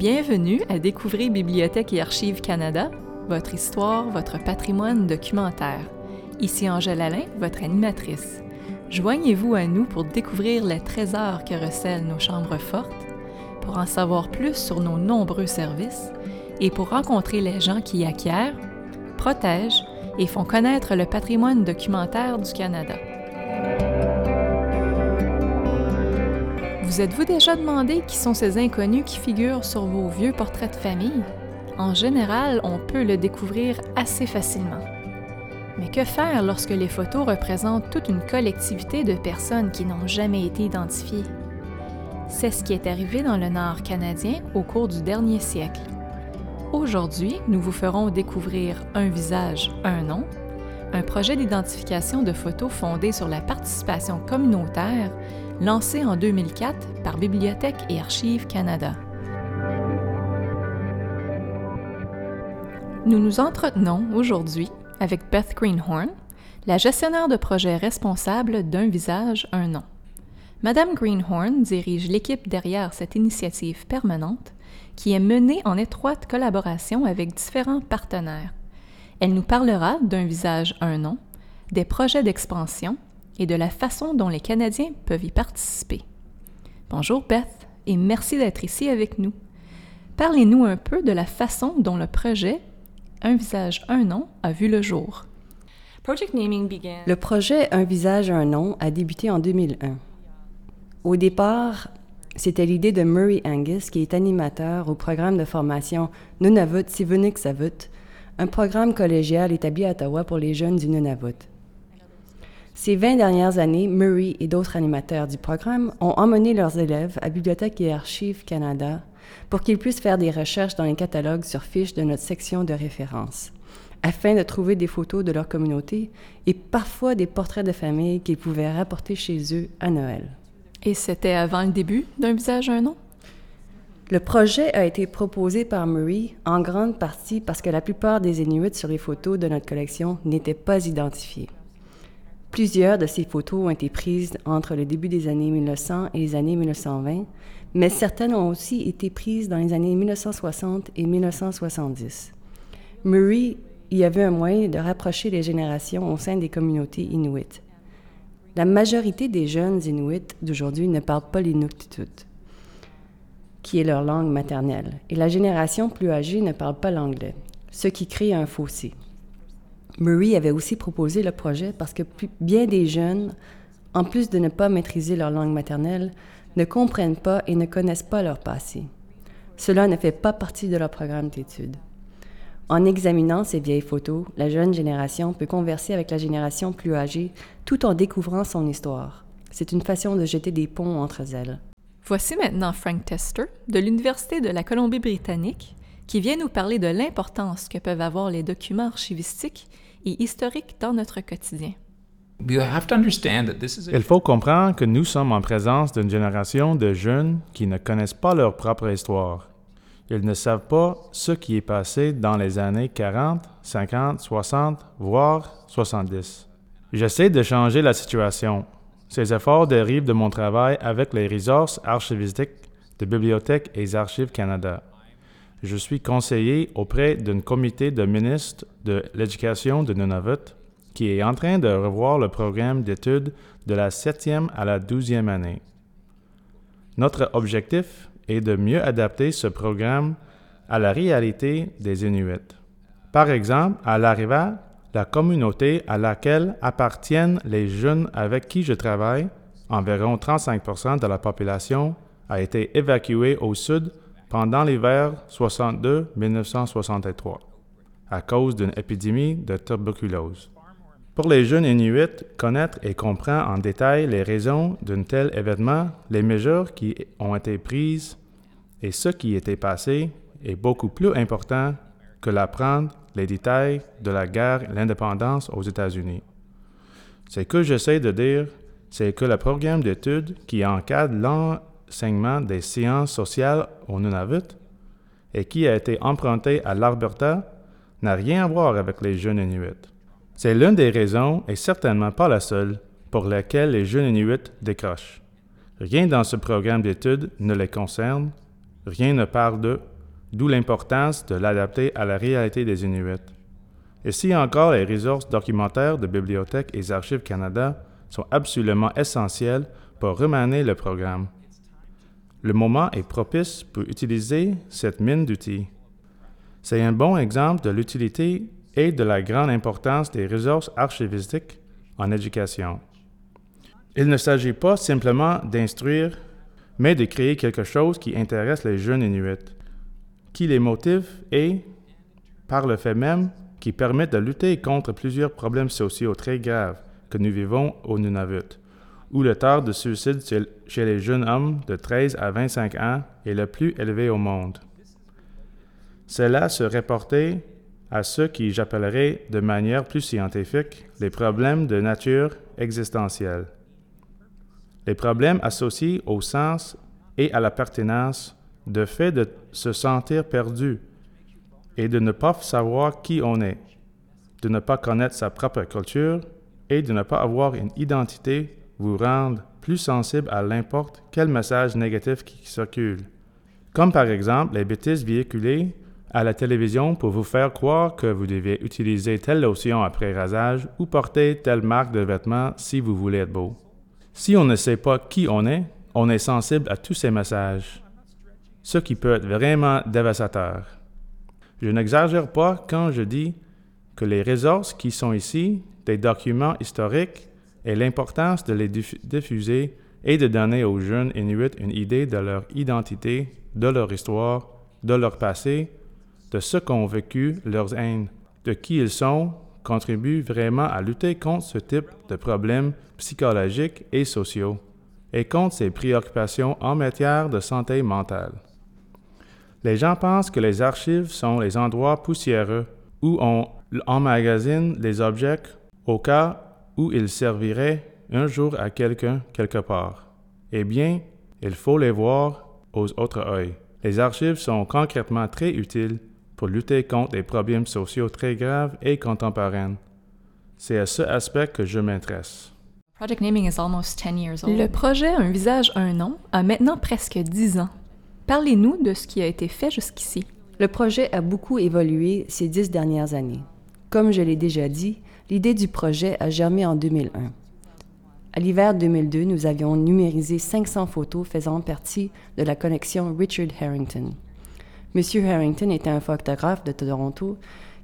Bienvenue à Découvrir Bibliothèque et Archives Canada, votre histoire, votre patrimoine documentaire. Ici Angèle Alain, votre animatrice. Joignez-vous à nous pour découvrir les trésors que recèlent nos chambres fortes, pour en savoir plus sur nos nombreux services et pour rencontrer les gens qui acquièrent, protègent et font connaître le patrimoine documentaire du Canada. Vous êtes-vous déjà demandé qui sont ces inconnus qui figurent sur vos vieux portraits de famille? En général, on peut le découvrir assez facilement. Mais que faire lorsque les photos représentent toute une collectivité de personnes qui n'ont jamais été identifiées? C'est ce qui est arrivé dans le Nord canadien au cours du dernier siècle. Aujourd'hui, nous vous ferons découvrir un visage, un nom, un projet d'identification de photos fondé sur la participation communautaire lancé en 2004 par Bibliothèque et Archives Canada. Nous nous entretenons aujourd'hui avec Beth Greenhorn, la gestionnaire de projet responsable d'Un visage, un nom. Madame Greenhorn dirige l'équipe derrière cette initiative permanente qui est menée en étroite collaboration avec différents partenaires. Elle nous parlera d'Un visage, un nom, des projets d'expansion et de la façon dont les Canadiens peuvent y participer. Bonjour Beth, et merci d'être ici avec nous. Parlez-nous un peu de la façon dont le projet Un visage, un nom a vu le jour. Le projet Un visage, un nom a débuté en 2001. Au départ, c'était l'idée de Murray Angus, qui est animateur au programme de formation Nunavut-Sivunik-Savut, un programme collégial établi à Ottawa pour les jeunes du Nunavut. Ces 20 dernières années, Murray et d'autres animateurs du programme ont emmené leurs élèves à Bibliothèque et Archives Canada pour qu'ils puissent faire des recherches dans les catalogues sur fiches de notre section de référence, afin de trouver des photos de leur communauté et parfois des portraits de famille qu'ils pouvaient rapporter chez eux à Noël. Et c'était avant le début d'Un visage, un nom? Le projet a été proposé par Murray en grande partie parce que la plupart des Inuits sur les photos de notre collection n'étaient pas identifiés. Plusieurs de ces photos ont été prises entre le début des années 1900 et les années 1920, mais certaines ont aussi été prises dans les années 1960 et 1970. Murray y avait un moyen de rapprocher les générations au sein des communautés inuites. La majorité des jeunes Inuits d'aujourd'hui ne parlent pas l'inuktitut, qui est leur langue maternelle, et la génération plus âgée ne parle pas l'anglais, ce qui crée un fossé. Murray avait aussi proposé le projet parce que bien des jeunes, en plus de ne pas maîtriser leur langue maternelle, ne comprennent pas et ne connaissent pas leur passé. Cela ne fait pas partie de leur programme d'études. En examinant ces vieilles photos, la jeune génération peut converser avec la génération plus âgée tout en découvrant son histoire. C'est une façon de jeter des ponts entre elles. Voici maintenant Frank Tester de l'Université de la Colombie-Britannique qui vient nous parler de l'importance que peuvent avoir les documents archivistiques et historiques dans notre quotidien. Il faut comprendre que nous sommes en présence d'une génération de jeunes qui ne connaissent pas leur propre histoire. Ils ne savent pas ce qui est passé dans les années 40, 50, 60, voire 70. J'essaie de changer la situation. Ces efforts dérivent de mon travail avec les ressources archivistiques de Bibliothèque et Archives Canada. Je suis conseiller auprès d'un comité de ministres de l'Éducation de Nunavut qui est en train de revoir le programme d'études de la 7e à la 12e année. Notre objectif est de mieux adapter ce programme à la réalité des Inuits. Par exemple, à l'arrivée, la communauté à laquelle appartiennent les jeunes avec qui je travaille, environ 35% de la population, a été évacuée au sud pendant l'hiver 1962-1963, à cause d'une épidémie de tuberculose. Pour les jeunes Inuits, connaître et comprendre en détail les raisons d'un tel événement, les mesures qui ont été prises et ce qui était passé est beaucoup plus important que d'apprendre les détails de la guerre et l'indépendance aux États-Unis. Ce que j'essaie de dire, c'est que le programme d'études qui encadre l'enseignement des sciences sociales au Nunavut et qui a été emprunté à l'Alberta n'a rien à voir avec les jeunes Inuits. C'est l'une des raisons, et certainement pas la seule, pour laquelle les jeunes Inuits décrochent. Rien dans ce programme d'études ne les concerne, Rien ne parle d'eux, d'où l'importance de l'adapter à la réalité des Inuits. Ici encore, les ressources documentaires de Bibliothèque et Archives Canada sont absolument essentielles pour remanier le programme. Le moment est propice pour utiliser cette mine d'outils. C'est un bon exemple de l'utilité et de la grande importance des ressources archivistiques en éducation. Il ne s'agit pas simplement d'instruire, mais de créer quelque chose qui intéresse les jeunes Inuits, qui les motive et, par le fait même, qui permet de lutter contre plusieurs problèmes sociaux très graves que nous vivons au Nunavut, où le taux de suicide chez les jeunes hommes de 13 à 25 ans est le plus élevé au monde. Cela se rapportait à ce qui j'appellerais de manière plus scientifique les problèmes de nature existentielle. Les problèmes associés au sens et à la pertinence, de fait de se sentir perdu et de ne pas savoir qui on est, de ne pas connaître sa propre culture et de ne pas avoir une identité vous rendent plus sensible à n'importe quel message négatif qui circule. Comme par exemple les bêtises véhiculées à la télévision pour vous faire croire que vous devez utiliser telle lotion après rasage ou porter telle marque de vêtements si vous voulez être beau. Si on ne sait pas qui on est sensible à tous ces messages, ce qui peut être vraiment dévastateur. Je n'exagère pas quand je dis que les ressources qui sont ici, des documents historiques, et l'importance de les diffuser et de donner aux jeunes Inuits une idée de leur identité, de leur histoire, de leur passé, de ce qu'ont vécu leurs aînés, de qui ils sont, contribuent vraiment à lutter contre ce type de problèmes psychologiques et sociaux et contre ces préoccupations en matière de santé mentale. Les gens pensent que les archives sont les endroits poussiéreux où on emmagasine des objets au cas où ils serviraient un jour à quelqu'un quelque part. Eh bien, il faut les voir aux autres yeux. Les archives sont concrètement très utiles pour lutter contre des problèmes sociaux très graves et contemporains. C'est à ce aspect que je m'intéresse. Le projet Un visage, un nom a maintenant presque 10 ans. Parlez-nous de ce qui a été fait jusqu'ici. Le projet a beaucoup évolué ces 10 dernières années. Comme je l'ai déjà dit, l'idée du projet a germé en 2001. À l'hiver 2002, nous avions numérisé 500 photos faisant partie de la collection Richard Harrington. Monsieur Harrington était un photographe de Toronto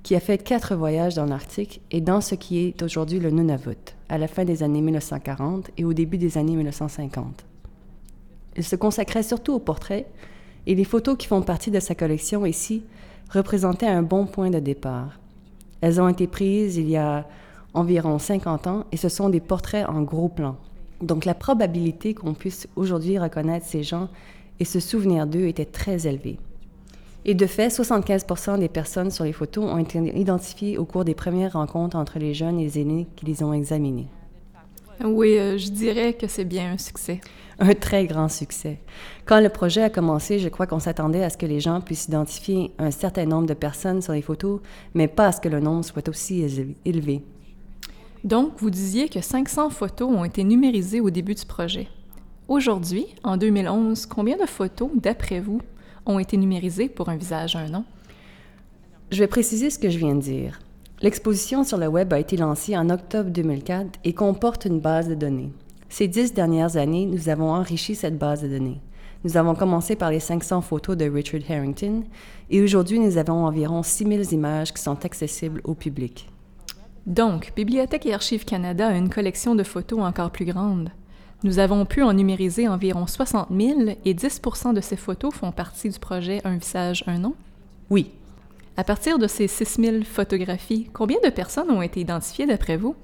qui a fait 4 voyages dans l'Arctique et dans ce qui est aujourd'hui le Nunavut, à la fin des années 1940 et au début des années 1950. Il se consacrait surtout aux portraits et les photos qui font partie de sa collection ici représentaient un bon point de départ. Elles ont été prises il y a environ 50 ans et ce sont des portraits en gros plan. Donc la probabilité qu'on puisse aujourd'hui reconnaître ces gens et se souvenir d'eux était très élevée. Et de fait, 75% des personnes sur les photos ont été identifiées au cours des premières rencontres entre les jeunes et les aînés qui les ont examinés. Oui, je dirais que c'est bien un succès. Un très grand succès. Quand le projet a commencé, je crois qu'on s'attendait à ce que les gens puissent identifier un certain nombre de personnes sur les photos, mais pas à ce que le nombre soit aussi élevé. Donc, vous disiez que 500 photos ont été numérisées au début du projet. Aujourd'hui, en 2011, combien de photos, d'après vous, ont été numérisées pour Un visage, un nom? Je vais préciser ce que je viens de dire. L'exposition sur le web a été lancée en octobre 2004 et comporte une base de données. Ces 10 dernières années, nous avons enrichi cette base de données. Nous avons commencé par les 500 photos de Richard Harrington et aujourd'hui, nous avons environ 6000 images qui sont accessibles au public. Donc, Bibliothèque et Archives Canada a une collection de photos encore plus grande. Nous avons pu en numériser environ 60 000 et 10 % de ces photos font partie du projet Un visage, un nom? Oui. À partir de ces 6000 photographies, combien de personnes ont été identifiées d'après vous?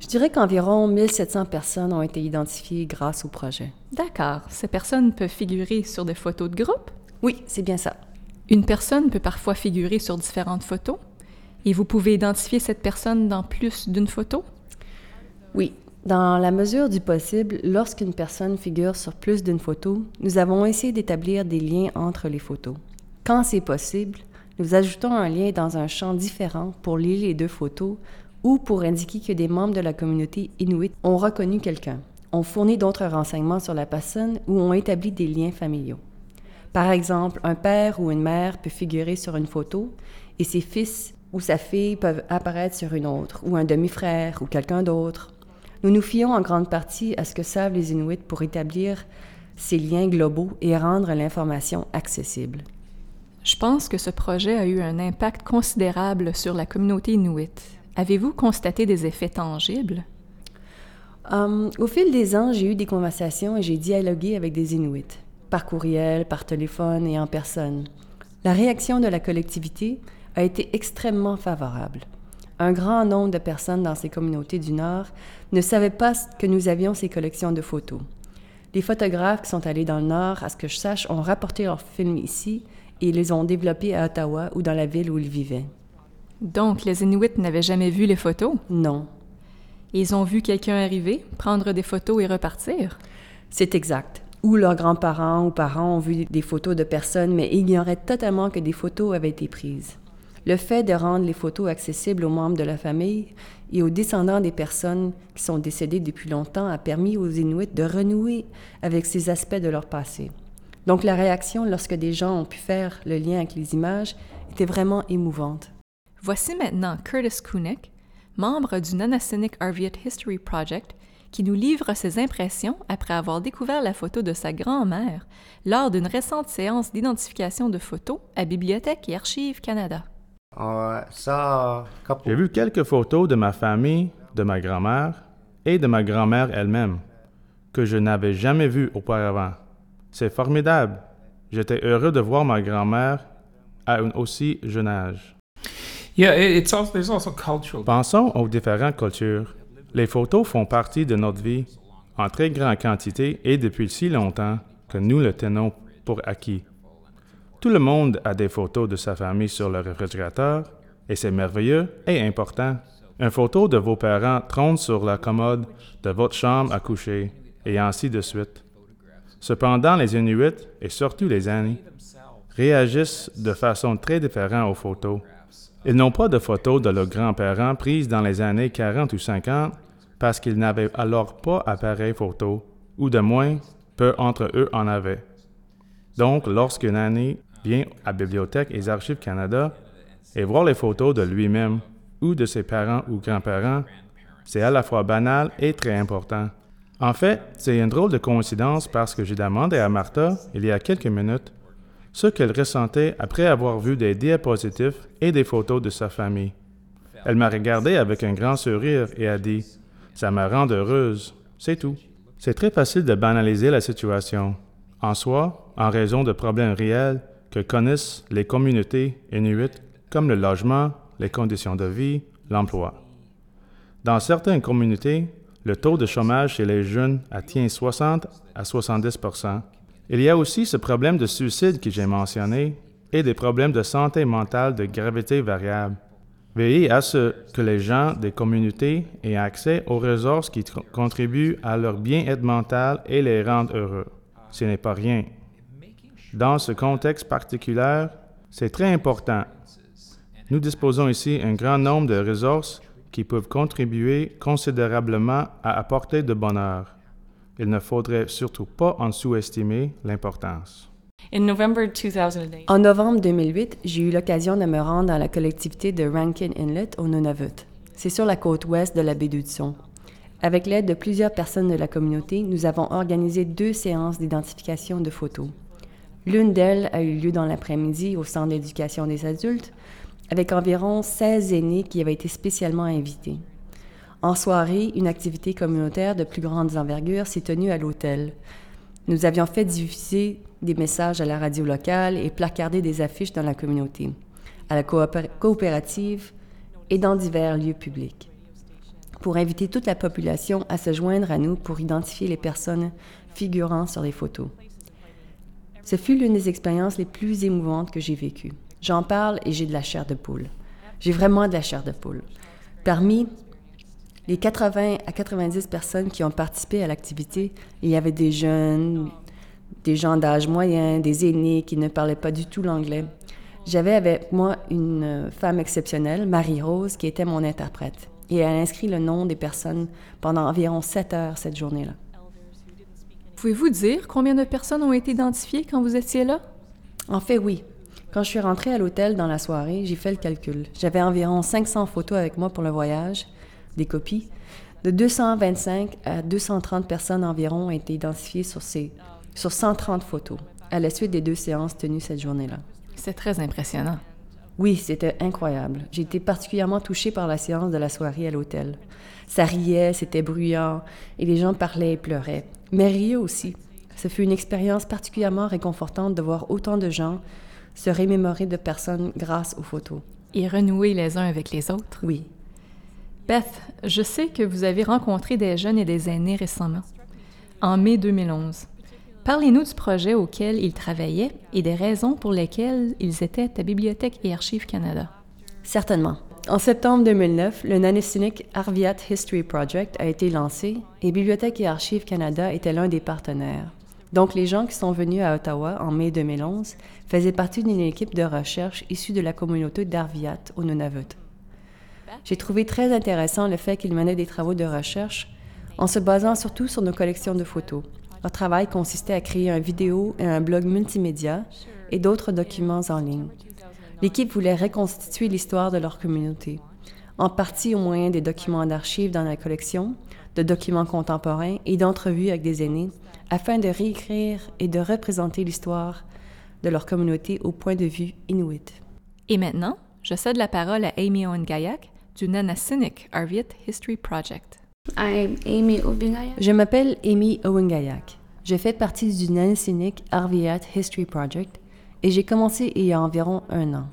Je dirais qu'environ 1700 personnes ont été identifiées grâce au projet. D'accord. Ces personnes peuvent figurer sur des photos de groupe? Oui, c'est bien ça. Une personne peut parfois figurer sur différentes photos? Et vous pouvez identifier cette personne dans plus d'une photo? Oui. Dans la mesure du possible, lorsqu'une personne figure sur plus d'une photo, nous avons essayé d'établir des liens entre les photos. Quand c'est possible, nous ajoutons un lien dans un champ différent pour lier les deux photos ou pour indiquer que des membres de la communauté inuit ont reconnu quelqu'un, ont fourni d'autres renseignements sur la personne ou ont établi des liens familiaux. Par exemple, un père ou une mère peut figurer sur une photo et ses fils ou sa fille peuvent apparaître sur une autre, ou un demi-frère, ou quelqu'un d'autre. Nous nous fions en grande partie à ce que savent les Inuits pour établir ces liens globaux et rendre l'information accessible. Je pense que ce projet a eu un impact considérable sur la communauté inuite. Avez-vous constaté des effets tangibles? Au fil des ans, j'ai eu des conversations et j'ai dialogué avec des Inuits, par courriel, par téléphone et en personne. La réaction de la collectivité a été extrêmement favorable. Un grand nombre de personnes dans ces communautés du Nord ne savaient pas que nous avions ces collections de photos. Les photographes qui sont allés dans le Nord, à ce que je sache, ont rapporté leurs films ici et les ont développés à Ottawa ou dans la ville où ils vivaient. Donc, les Inuits n'avaient jamais vu les photos? Non. Ils ont vu quelqu'un arriver, prendre des photos et repartir? C'est exact. Ou leurs grands-parents ou parents ont vu des photos de personnes, mais ignoraient totalement que des photos avaient été prises. Le fait de rendre les photos accessibles aux membres de la famille et aux descendants des personnes qui sont décédées depuis longtemps a permis aux Inuits de renouer avec ces aspects de leur passé. Donc la réaction lorsque des gens ont pu faire le lien avec les images était vraiment émouvante. Voici maintenant Curtis Kunick, membre du Nanatsinik Arviat History Project, qui nous livre ses impressions après avoir découvert la photo de sa grand-mère lors d'une récente séance d'identification de photos à Bibliothèque et Archives Canada. J'ai vu quelques photos de ma famille, de ma grand-mère et de ma grand-mère elle-même, que je n'avais jamais vues auparavant. C'est formidable. J'étais heureux de voir ma grand-mère à un aussi jeune âge. Pensons aux différentes cultures. Les photos font partie de notre vie, en très grande quantité et depuis si longtemps que nous le tenons pour acquis. Tout le monde a des photos de sa famille sur le réfrigérateur, et c'est merveilleux et important. Une photo de vos parents trône sur la commode de votre chambre à coucher, et ainsi de suite. Cependant, les Inuits, et surtout les Anis, réagissent de façon très différente aux photos. Ils n'ont pas de photos de leurs grands-parents prises dans les années 40 ou 50 parce qu'ils n'avaient alors pas appareil photo, ou de moins, peu entre eux en avaient. Donc, lorsqu'une Anis vient à Bibliothèque et Archives Canada et voir les photos de lui-même ou de ses parents ou grands-parents, c'est à la fois banal et très important. En fait, c'est une drôle de coïncidence parce que j'ai demandé à Martha, il y a quelques minutes, ce qu'elle ressentait après avoir vu des diapositives et des photos de sa famille. Elle m'a regardé avec un grand sourire et a dit « Ça me rend heureuse, c'est tout. » C'est très facile de banaliser la situation. En soi, en raison de problèmes réels que connaissent les communautés inuites comme le logement, les conditions de vie, l'emploi. Dans certaines communautés, le taux de chômage chez les jeunes atteint 60 à 70 %. Il y a aussi ce problème de suicide que j'ai mentionné et des problèmes de santé mentale de gravité variable. Veillez à ce que les gens des communautés aient accès aux ressources qui contribuent à leur bien-être mental et les rendent heureux. Ce n'est pas rien. Dans ce contexte particulier, c'est très important. Nous disposons ici d'un grand nombre de ressources qui peuvent contribuer considérablement à apporter de bonheur. Il ne faudrait surtout pas en sous-estimer l'importance. En novembre 2008, j'ai eu l'occasion de me rendre dans la collectivité de Rankin Inlet au Nunavut. C'est sur la côte ouest de la baie d'Hudson. Avec l'aide de plusieurs personnes de la communauté, nous avons organisé 2 séances d'identification de photos. L'une d'elles a eu lieu dans l'après-midi au Centre d'éducation des adultes, avec environ 16 aînés qui avaient été spécialement invités. En soirée, une activité communautaire de plus grande envergure s'est tenue à l'hôtel. Nous avions fait diffuser des messages à la radio locale et placardé des affiches dans la communauté, à la coopérative et dans divers lieux publics, pour inviter toute la population à se joindre à nous pour identifier les personnes figurant sur les photos. Ce fut l'une des expériences les plus émouvantes que j'ai vécues. J'en parle et j'ai de la chair de poule. J'ai vraiment de la chair de poule. Parmi les 80 à 90 personnes qui ont participé à l'activité, il y avait des jeunes, des gens d'âge moyen, des aînés qui ne parlaient pas du tout l'anglais. J'avais avec moi une femme exceptionnelle, Marie-Rose, qui était mon interprète. Et elle a inscrit le nom des personnes pendant environ 7 heures cette journée-là. Pouvez-vous dire combien de personnes ont été identifiées quand vous étiez là? En fait, oui. Quand je suis rentrée à l'hôtel dans la soirée, j'ai fait le calcul. J'avais environ 500 photos avec moi pour le voyage, des copies. De 225 à 230 personnes environ ont été identifiées sur 130 photos, à la suite des deux séances tenues cette journée-là. C'est très impressionnant. Oui, c'était incroyable. J'ai été particulièrement touchée par la séance de la soirée à l'hôtel. Ça riait, c'était bruyant, et les gens parlaient et pleuraient, mais riaient aussi. Ce fut une expérience particulièrement réconfortante de voir autant de gens se remémorer de personnes grâce aux photos. Et renouer les uns avec les autres. Oui. Beth, je sais que vous avez rencontré des jeunes et des aînés récemment, en mai 2011. Parlez-nous du projet auquel ils travaillaient et des raisons pour lesquelles ils étaient à Bibliothèque et Archives Canada. Certainement. En septembre 2009, le Nanisinic Arviat History Project a été lancé et Bibliothèque et Archives Canada était l'un des partenaires. Donc, les gens qui sont venus à Ottawa en mai 2011 faisaient partie d'une équipe de recherche issue de la communauté d'Arviat au Nunavut. J'ai trouvé très intéressant le fait qu'ils menaient des travaux de recherche en se basant surtout sur nos collections de photos. Leur travail consistait à créer un vidéo et un blog multimédia et d'autres documents en ligne. L'équipe voulait reconstituer l'histoire de leur communauté, en partie au moyen des documents d'archives dans la collection, de documents contemporains et d'entrevues avec des aînés, afin de réécrire et de représenter l'histoire de leur communauté au point de vue inuit. Et maintenant, je cède la parole à Amy Owen-Gayak du Nanisinic Arviat History Project. Je m'appelle Amy Owen-Gayak. Je fais partie du Nanisinic Arviat History Project et j'ai commencé il y a environ un an.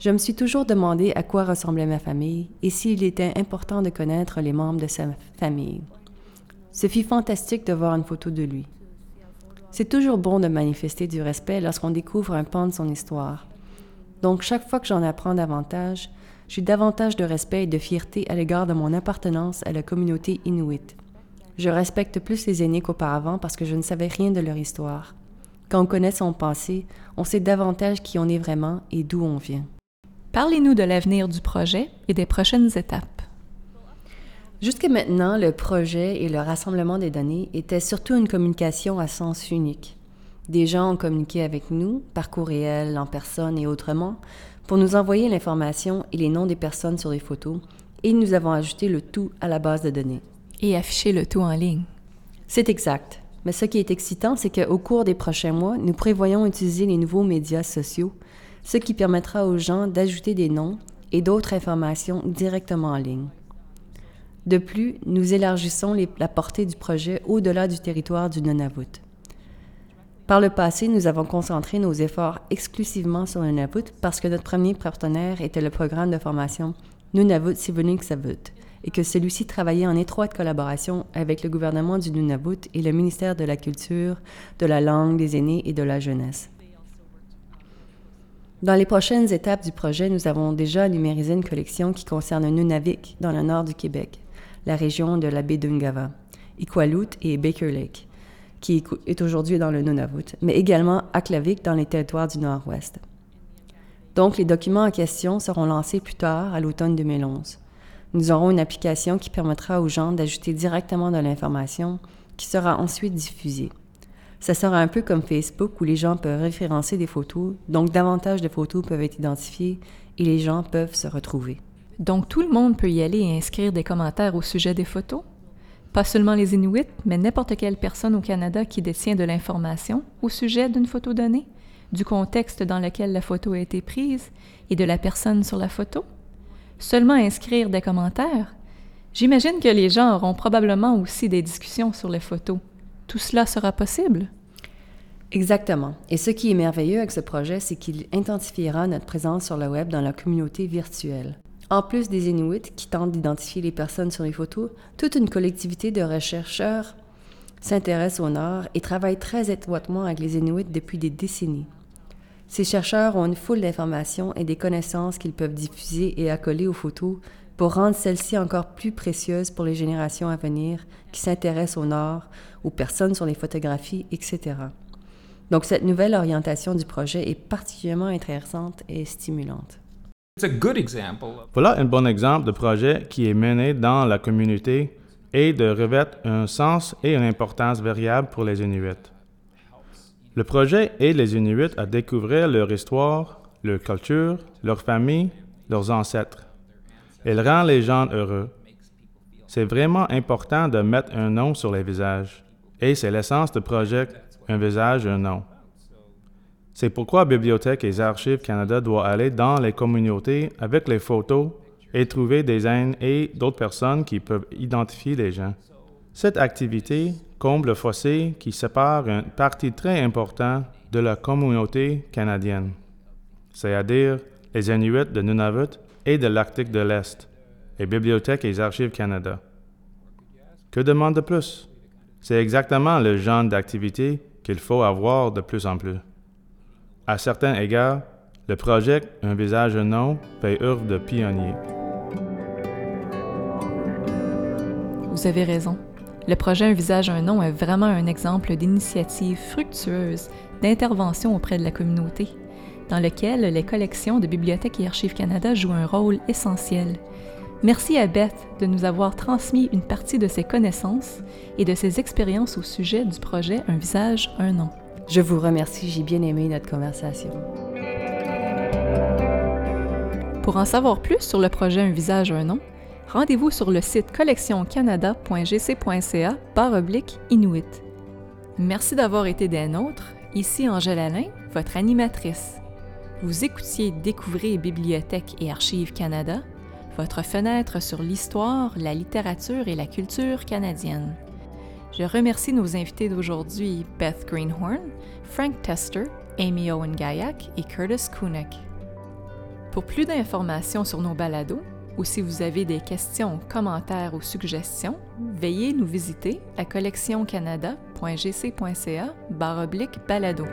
Je me suis toujours demandé à quoi ressemblait ma famille et s'il était important de connaître les membres de sa famille. Ce fut fantastique de voir une photo de lui. C'est toujours bon de manifester du respect lorsqu'on découvre un pan de son histoire. Donc, chaque fois que j'en apprends davantage, j'ai davantage de respect et de fierté à l'égard de mon appartenance à la communauté inuit. Je respecte plus les aînés qu'auparavant parce que je ne savais rien de leur histoire. Quand on connaît son passé, on sait davantage qui on est vraiment et d'où on vient. Parlez-nous de l'avenir du projet et des prochaines étapes. Jusqu'à maintenant, le projet et le rassemblement des données étaient surtout une communication à sens unique. Des gens ont communiqué avec nous, par courriel, en personne et autrement, pour nous envoyer l'information et les noms des personnes sur les photos, et nous avons ajouté le tout à la base de données. Et affiché le tout en ligne. C'est exact. Mais ce qui est excitant, c'est qu'au cours des prochains mois, nous prévoyons utiliser les nouveaux médias sociaux, ce qui permettra aux gens d'ajouter des noms et d'autres informations directement en ligne. De plus, nous élargissons la portée du projet au-delà du territoire du Nunavut. Par le passé, nous avons concentré nos efforts exclusivement sur le Nunavut parce que notre premier partenaire était le programme de formation Nunavut Sivuliksavut et que celui-ci travaillait en étroite collaboration avec le gouvernement du Nunavut et le ministère de la Culture, de la Langue, des aînés et de la Jeunesse. Dans les prochaines étapes du projet, nous avons déjà numérisé une collection qui concerne Nunavik dans le nord du Québec, la région de la baie d'Ungava, Iqaluit et Baker Lake, qui est aujourd'hui dans le Nunavut, mais également Aklavik dans les territoires du Nord-Ouest. Donc, les documents en question seront lancés plus tard, à l'automne 2011. Nous aurons une application qui permettra aux gens d'ajouter directement de l'information qui sera ensuite diffusée. Ça sera un peu comme Facebook où les gens peuvent référencer des photos, donc davantage de photos peuvent être identifiées et les gens peuvent se retrouver. Donc, tout le monde peut y aller et inscrire des commentaires au sujet des photos? Pas seulement les Inuits, mais n'importe quelle personne au Canada qui détient de l'information au sujet d'une photo donnée, du contexte dans lequel la photo a été prise et de la personne sur la photo. Seulement inscrire des commentaires. J'imagine que les gens auront probablement aussi des discussions sur les photos. Tout cela sera possible? Exactement. Et ce qui est merveilleux avec ce projet, c'est qu'il intensifiera notre présence sur le web dans la communauté virtuelle. En plus des Inuits qui tentent d'identifier les personnes sur les photos, toute une collectivité de chercheurs s'intéresse au Nord et travaille très étroitement avec les Inuits depuis des décennies. Ces chercheurs ont une foule d'informations et des connaissances qu'ils peuvent diffuser et accoler aux photos pour rendre celles-ci encore plus précieuses pour les générations à venir qui s'intéressent au Nord, aux personnes sur les photographies, etc. Donc, cette nouvelle orientation du projet est particulièrement intéressante et stimulante. Voilà un bon exemple de projet qui est mené dans la communauté et de revêt un sens et une importance variable pour les Inuits. Le projet aide les Inuits à découvrir leur histoire, leur culture, leur famille, leurs ancêtres. Il rend les gens heureux. C'est vraiment important de mettre un nom sur les visages. Et c'est l'essence du projet « Un visage, un nom ». C'est pourquoi Bibliothèque et Archives Canada doit aller dans les communautés avec les photos et trouver des aînés et d'autres personnes qui peuvent identifier les gens. Cette activité comble le fossé qui sépare une partie très importante de la communauté canadienne, c'est-à-dire les Inuits de Nunavut et de l'Arctique de l'Est, et Bibliothèque et Archives Canada. Que demande de plus? C'est exactement le genre d'activité qu'il faut avoir de plus en plus. À certains égards, le projet « Un visage, un nom » fait œuvre de pionnier. Vous avez raison. Le projet « Un visage, un nom » est vraiment un exemple d'initiative fructueuse d'intervention auprès de la communauté, dans lequel les collections de Bibliothèque et Archives Canada jouent un rôle essentiel. Merci à Beth de nous avoir transmis une partie de ses connaissances et de ses expériences au sujet du projet « Un visage, un nom ». Je vous remercie, j'ai bien aimé notre conversation. Pour en savoir plus sur le projet « Un visage, un nom », rendez-vous sur le site collectioncanada.gc.ca/Inuit. Merci d'avoir été des nôtres. Ici Angèle Alain, votre animatrice. Vous écoutiez Découvrez Bibliothèque et Archives Canada, votre fenêtre sur l'histoire, la littérature et la culture canadienne. Je remercie nos invités d'aujourd'hui, Beth Greenhorn, Frank Tester, Amy Owen-Gayak et Curtis Kunick. Pour plus d'informations sur nos balados, ou si vous avez des questions, commentaires ou suggestions, veuillez nous visiter à collectioncanada.gc.ca/balado.